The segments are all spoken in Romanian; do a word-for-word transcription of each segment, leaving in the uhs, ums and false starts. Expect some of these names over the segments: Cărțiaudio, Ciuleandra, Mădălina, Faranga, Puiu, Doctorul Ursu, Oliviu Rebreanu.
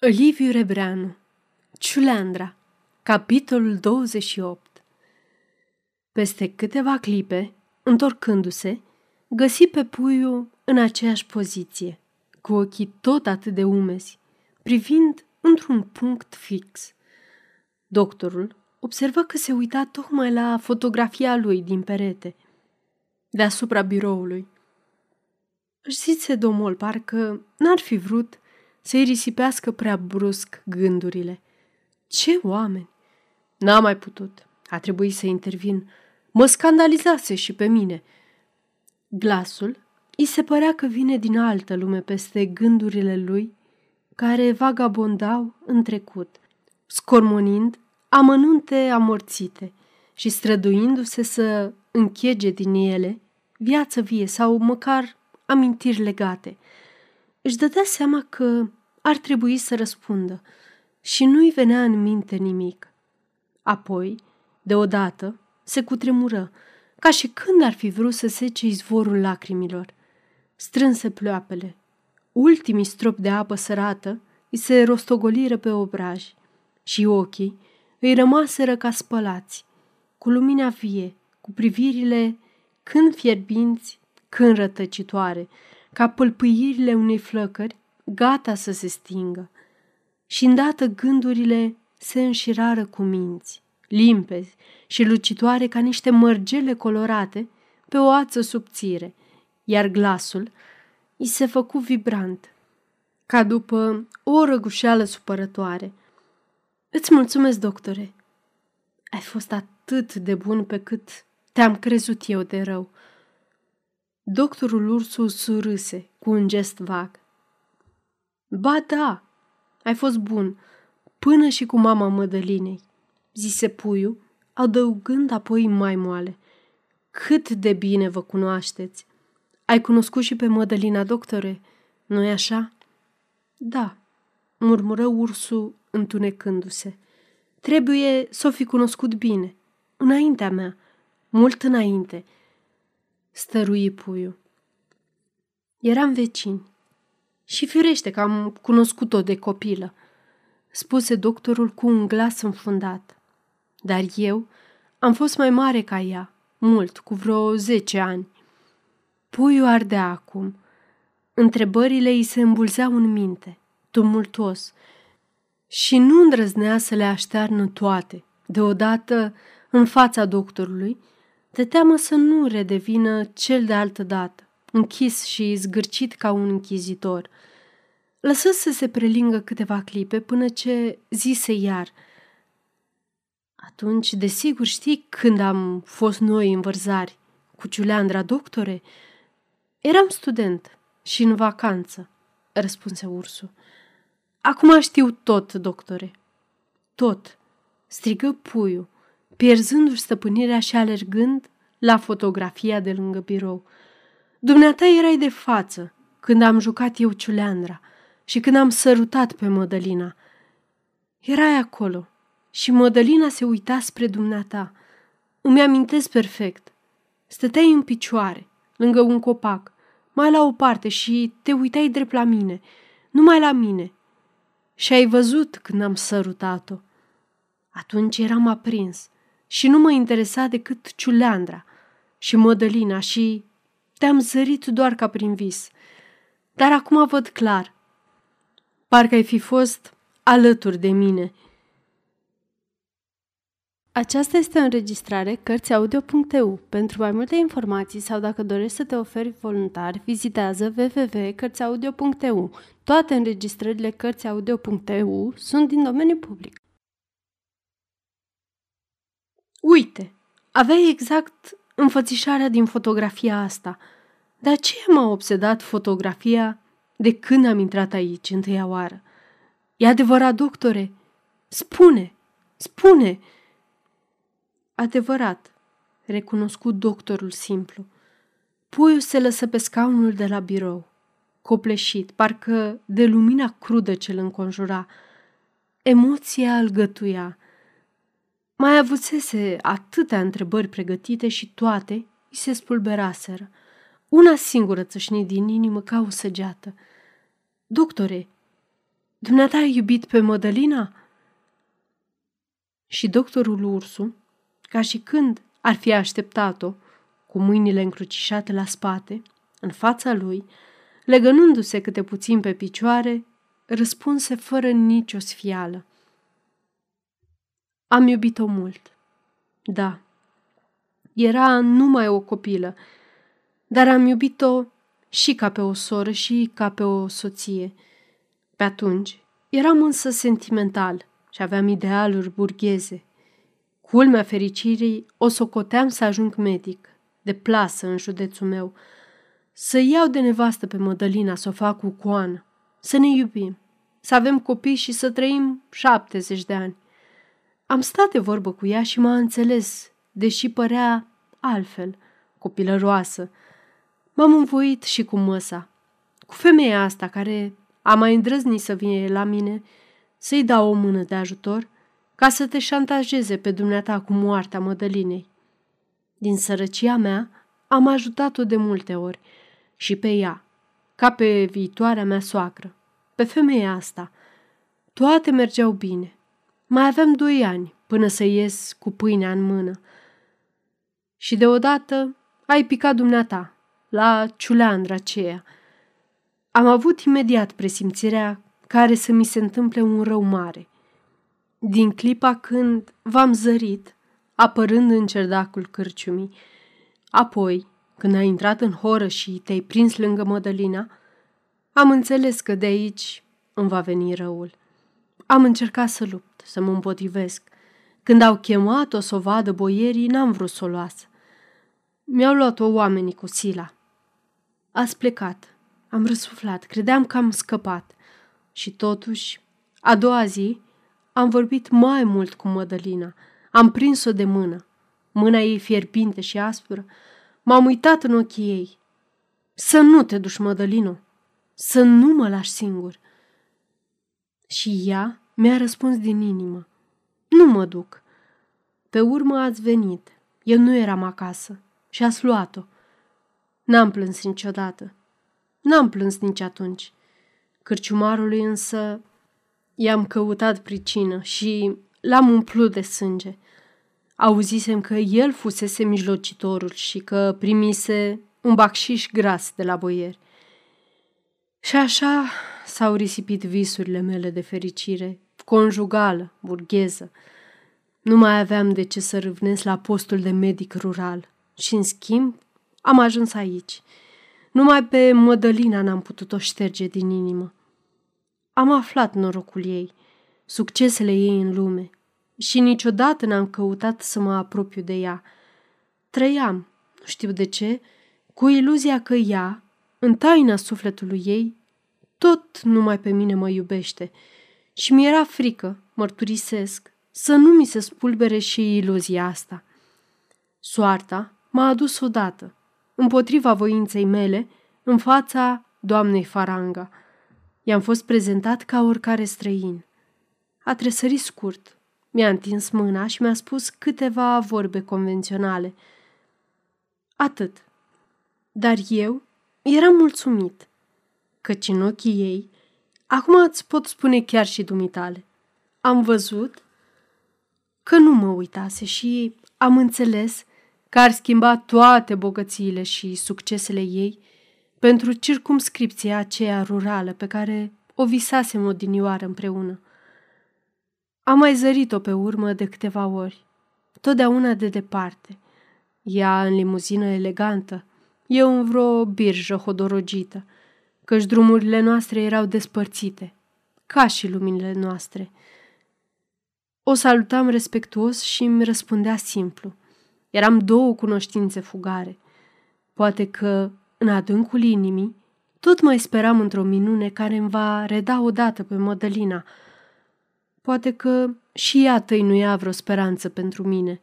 Oliviu Rebreanu, Ciuleandra, capitolul douăzeci și opt. Peste câteva clipe, întorcându-se, găsi pe Puiu în aceeași poziție, cu ochii tot atât de umezi, privind într-un punct fix. Doctorul observă că se uita tocmai la fotografia lui din perete, deasupra biroului. Își zice domol parcă n-ar fi vrut să-i risipească prea brusc gândurile. Ce oameni! N-am mai putut. A trebuit să intervin. Mă scandalizase și pe mine. Glasul îi se părea că vine din altă lume peste gândurile lui care vagabondau în trecut, scormonind amănunte amorțite și străduindu-se să închege din ele viață vie sau măcar amintiri legate. Își dădea seama că ar trebui să răspundă și nu-i venea în minte nimic. Apoi, deodată, se cutremură, ca și când ar fi vrut să sece izvorul lacrimilor. Strânse pleoapele. Ultimii stropi de apă sărată îi se rostogoliră pe obraj și ochii îi rămaseră ca spălați, cu lumina vie, cu privirile când fierbinți, când rătăcitoare, ca pâlpâirile unei flăcări gata să se stingă. Și îndată gândurile se înșirară cu minți, limpezi și lucitoare ca niște mărgele colorate pe o ață subțire, iar glasul i se făcu vibrant, ca după o răgușeală supărătoare. Îți mulțumesc, doctore. Ai fost atât de bun pe cât te-am crezut eu de rău. Doctorul Ursu surâse cu un gest vag. Ba da, ai fost bun, până și cu mama Mădălinei, zise Puiu, adăugând apoi mai moale. Cât de bine vă cunoașteți! Ai cunoscut și pe Mădălina, doctore, nu-i așa? Da, murmură Ursu întunecându-se. Trebuie s-o fi cunoscut bine, înaintea mea, mult înainte, stărui Puiu. Eram vecini și firește că am cunoscut-o de copilă, spuse doctorul cu un glas înfundat. Dar eu am fost mai mare ca ea, mult, cu vreo zece ani. Puiu ardea acum. Întrebările îi se îmbulzeau în minte, tumultuos, și nu îndrăznea să le aștearnă toate, deodată în fața doctorului, de teamă să nu redevină cel de altă dată, închis și zgârcit ca un închizitor. Lăsă să se prelingă câteva clipe până ce zise iar. Atunci, desigur, știi când am fost noi în vărzari cu Ciuleandra, doctore? Eram student și în vacanță, răspunse Ursu. Acum știu tot, doctore. Tot, strigă Puiu, pierzându-și stăpânirea și alergând la fotografia de lângă birou. Dumneata erai de față când am jucat eu Ciuleandra și când am sărutat pe Mădălina. Erai acolo și Mădălina se uita spre dumneata. Îmi amintesc perfect. Stăteai în picioare, lângă un copac, mai la o parte și te uitai drept la mine, numai la mine. Și ai văzut când am sărutat-o. Atunci eram aprins și nu mă interesa decât Ciuleandra și Mădălina și te-am zărit doar ca prin vis. Dar acum văd clar. Parcă ai fi fost alături de mine. Aceasta este o înregistrare Cărțiaudio punct e u. Pentru mai multe informații sau dacă dorești să te oferi voluntar, vizitează w w w punct cărțiaudio punct e u. Toate înregistrările Cărțiaudio punct e u sunt din domeniu public. Uite, aveai exact înfățișarea din fotografia asta. De aceea m-a obsedat fotografia de când am intrat aici întâia oară. E adevărat, doctore? Spune, spune! Adevărat, recunoscu doctorul simplu. Puiu se lăsă pe scaunul de la birou, copleșit, parcă de lumina crudă ce îl înconjura. Emoția îl gătuia. Mai avusese atâtea întrebări pregătite și toate îi se spulberaseră. Una singură țâșni din inimă ca o săgeată. Doctore, Dumneata ai iubit pe Mădălina?" Și doctorul Ursu, ca și când ar fi așteptat-o, cu mâinile încrucișate la spate, în fața lui, legănându-se câte puțin pe picioare, răspunse fără nicio sfială. Am iubit-o mult. Da, era numai o copilă, dar am iubit-o și ca pe o soră și ca pe o soție. Pe atunci eram însă sentimental și aveam idealuri burgheze. Culmea fericirii o socoteam să ajung medic, de plasă în județul meu, să iau de nevastă pe Mădălina, să o fac cu coană, să ne iubim, să avem copii și să trăim șaptezeci de ani. Am stat de vorbă cu ea și m-a înțeles, deși părea altfel, copilăroasă. M-am învoit și cu măsa, cu femeia asta care a mai îndrăznit să vină la mine, să-i dau o mână de ajutor ca să te șantajeze pe dumneata cu moartea Mădălinei. Din sărăcia mea am ajutat-o de multe ori și pe ea, ca pe viitoarea mea soacră, pe femeia asta. Toate mergeau bine. Mai aveam doi ani până să ies cu pâinea în mână. Și deodată ai picat dumneata la Ciuleandra aceea. Am avut imediat presimțirea care să mi se întâmple un rău mare. Din clipa când v-am zărit, apărând în cerdacul cârciumii, apoi, când ai intrat în horă și te-ai prins lângă Mădălina, am înțeles că de aici îmi va veni răul. Am încercat să lupt, să mă împotrivesc. Când au chemat-o să o vadă boierii, n-am vrut să o luasă. Mi-au luat-o oamenii cu sila. Ați plecat. Am răsuflat. Credeam că am scăpat. Și totuși, a doua zi, am vorbit mai mult cu Mădălina. Am prins-o de mână. Mâna ei fierbinte și aspră. M-am uitat în ochii ei. Să nu te duci, Mădălino. Să nu mă lași singur. Și ea mi-a răspuns din inimă. Nu mă duc. Pe urmă ați venit. Eu nu eram acasă. Și ați luat-o. N-am plâns niciodată. N-am plâns nici atunci. Cârciumarului însă i-am căutat pricină și l-am umplut de sânge. Auzisem că el fusese mijlocitorul și că primise un bacșiș gras de la boieri. Și așa s-au risipit visurile mele de fericire, conjugală, burgheză. Nu mai aveam de ce să râvnesc la postul de medic rural. Și, în schimb, am ajuns aici. Numai pe Mădălina n-am putut-o șterge din inimă. Am aflat norocul ei, succesele ei în lume și niciodată n-am căutat să mă apropiu de ea. Trăiam, nu știu de ce, cu iluzia că ea, în taina sufletului ei, tot numai pe mine mă iubește și mi-era frică, mărturisesc, să nu mi se spulbere și iluzia asta. Soarta m-a adus odată, împotriva voinței mele, în fața doamnei Faranga. I-am fost prezentat ca oricare străin. A tresărit scurt, mi-a întins mâna și mi-a spus câteva vorbe convenționale. Atât. Dar eu eram mulțumit, căci în ochii ei, acum îți pot spune chiar și dumitale, am văzut că nu mă uitase și am înțeles că ar schimba toate bogățiile și succesele ei pentru circumscripția aceea rurală pe care o visasem odinioară împreună. Am mai zărit-o pe urmă de câteva ori, totdeauna de departe, ea în limuzină elegantă, eu în vreo birjă hodorogită, căci drumurile noastre erau despărțite, ca și luminile noastre. O salutam respectuos și îmi răspundea simplu. Eram două cunoștințe fugare. Poate că, în adâncul inimii, tot mai speram într-o minune care îmi va reda odată pe Mădălina. Poate că și ea tăinuia vreo speranță pentru mine.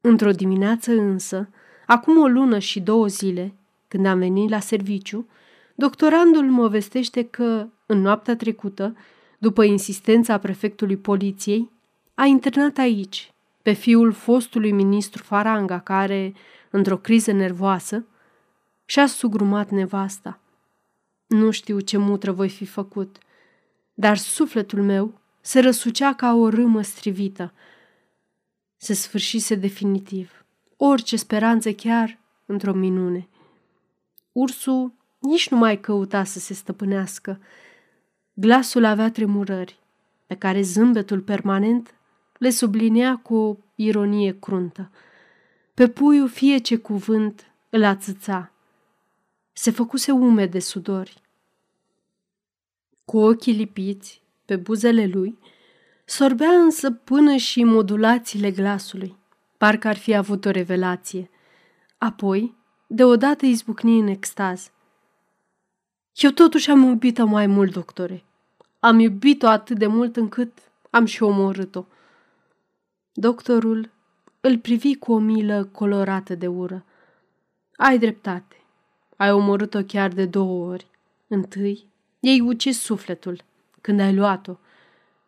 Într-o dimineață însă, acum o lună și două zile, când am venit la serviciu, doctorandul mă vestește că, în noaptea trecută, după insistența prefectului poliției, a internat aici pe fiul fostului ministru Faranga, care, într-o criză nervoasă, și-a sugrumat nevasta. Nu știu ce mutră voi fi făcut. dar sufletul meu se răsucea ca o râmă strivită. Se sfârșise definitiv orice speranță, chiar într-o minune. Ursul nici nu mai căuta să se stăpânească. Glasul avea tremurări, pe care zâmbetul permanent le sublinia cu o ironie cruntă. Pe Puiu fiece cuvânt îl ațăța. Se făcuse umed de sudori. Cu ochii lipiți pe buzele lui, sorbea însă până și modulațiile glasului, parcă ar fi avut o revelație. Apoi, deodată izbucni în extaz. Eu totuși am iubit-o mai mult, doctore. Am iubit-o atât de mult încât am și omorât-o. Doctorul îl privi cu o milă colorată de ură. Ai dreptate. Ai omorât-o chiar de două ori. Întâi, ei ucis sufletul, când ai luat-o.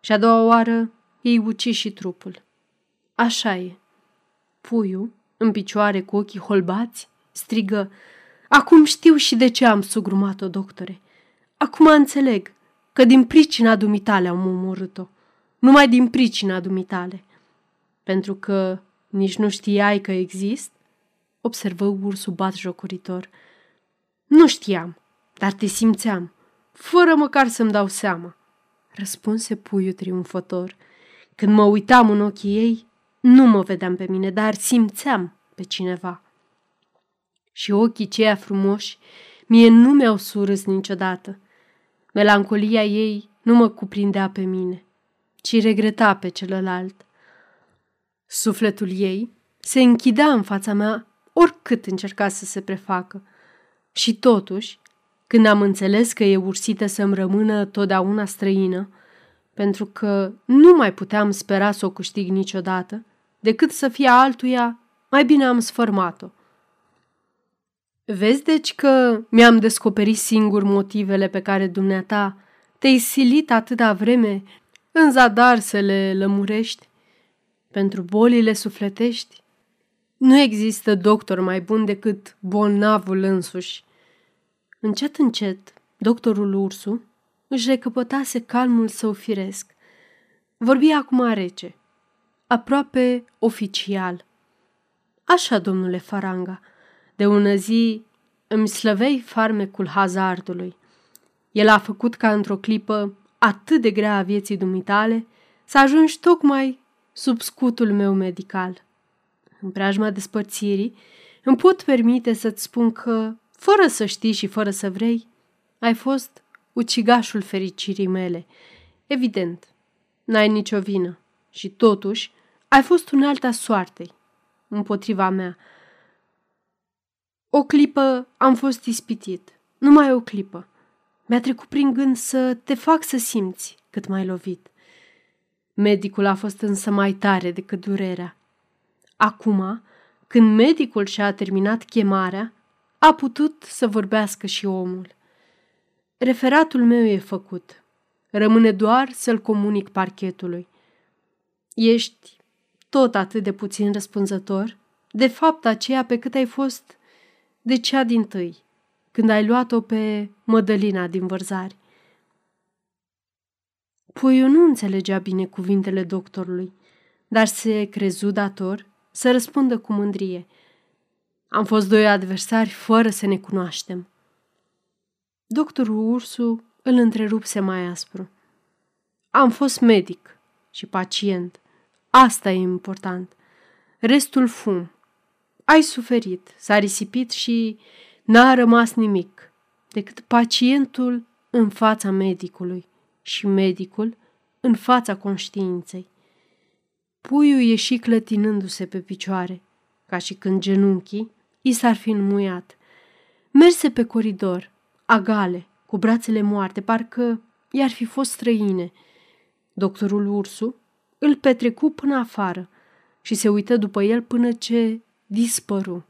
Și a doua oară, ei ucis și trupul. Așa e. Puiu, în picioare cu ochii holbați, strigă. Acum știu și de ce am sugrumat-o, doctore. Acum înțeleg că din pricina dumitale am omorât-o. Numai din pricina dumitale. Pentru că nici nu știai că exist? Observă ursul batjocoritor. Nu știam, dar te simțeam, fără măcar să-mi dau seama, răspunse Puiu triumfător. Când mă uitam în ochii ei, nu mă vedeam pe mine, dar simțeam pe cineva. Și ochii ceia frumoși mie nu mi-au surâs niciodată. Melancolia ei nu mă cuprindea pe mine, ci regreta pe celălalt. Sufletul ei se închidea în fața mea oricât încerca să se prefacă. Și totuși, când am înțeles că e ursită să-mi rămână totdeauna străină, pentru că nu mai puteam spera să o câștig niciodată, decât să fie altuia, mai bine am sfărmat-o. Vezi deci că mi-am descoperit singur motivele pe care dumneata te-ai silit atâta vreme în zadar să le lămurești? Pentru bolile sufletești? Nu există doctor mai bun decât bolnavul însuși. Încet, încet, doctorul Ursu își recăpătase calmul său firesc. Vorbea acum rece, aproape oficial. Așa, domnule Faranga, de ună zi îmi slăvei farmecul hazardului. El a făcut ca într-o clipă atât de grea a vieții dumitale să ajungi tocmai sub scutul meu medical. În preajma despărțirii îmi pot permite să-ți spun că, fără să știi și fără să vrei, ai fost ucigașul fericirii mele. Evident, n-ai nicio vină și totuși ai fost unealta soartei împotriva mea. O clipă am fost ispitit, numai o clipă. Mi-a trecut prin gând să te fac să simți cât mai lovit. Medicul a fost însă mai tare decât durerea. Acum, când medicul și-a terminat chemarea, a putut să vorbească și omul. Referatul meu e făcut. Rămâne doar să-l comunic parchetului. Ești tot atât de puțin răspunzător, de fapt aceea pe cât ai fost de cea dintâi, când ai luat-o pe Mădălina din vărzari. Puiu nu înțelegea bine cuvintele doctorului, dar se crezu dator să răspundă cu mândrie. Am fost doi adversari fără să ne cunoaștem. Doctorul Ursu îl întrerupse mai aspru. Am fost medic și pacient. Asta e important. Restul fum. Ai suferit, s-a risipit și n-a rămas nimic decât pacientul în fața medicului și medicul în fața conștiinței. Puiu ieși clătinându-se pe picioare, ca și când genunchii i s-ar fi înmuiat. Merse pe coridor, agale, cu brațele moarte, parcă i-ar fi fost străine. Doctorul Ursu îl petrecu până afară și se uită după el până ce dispăru.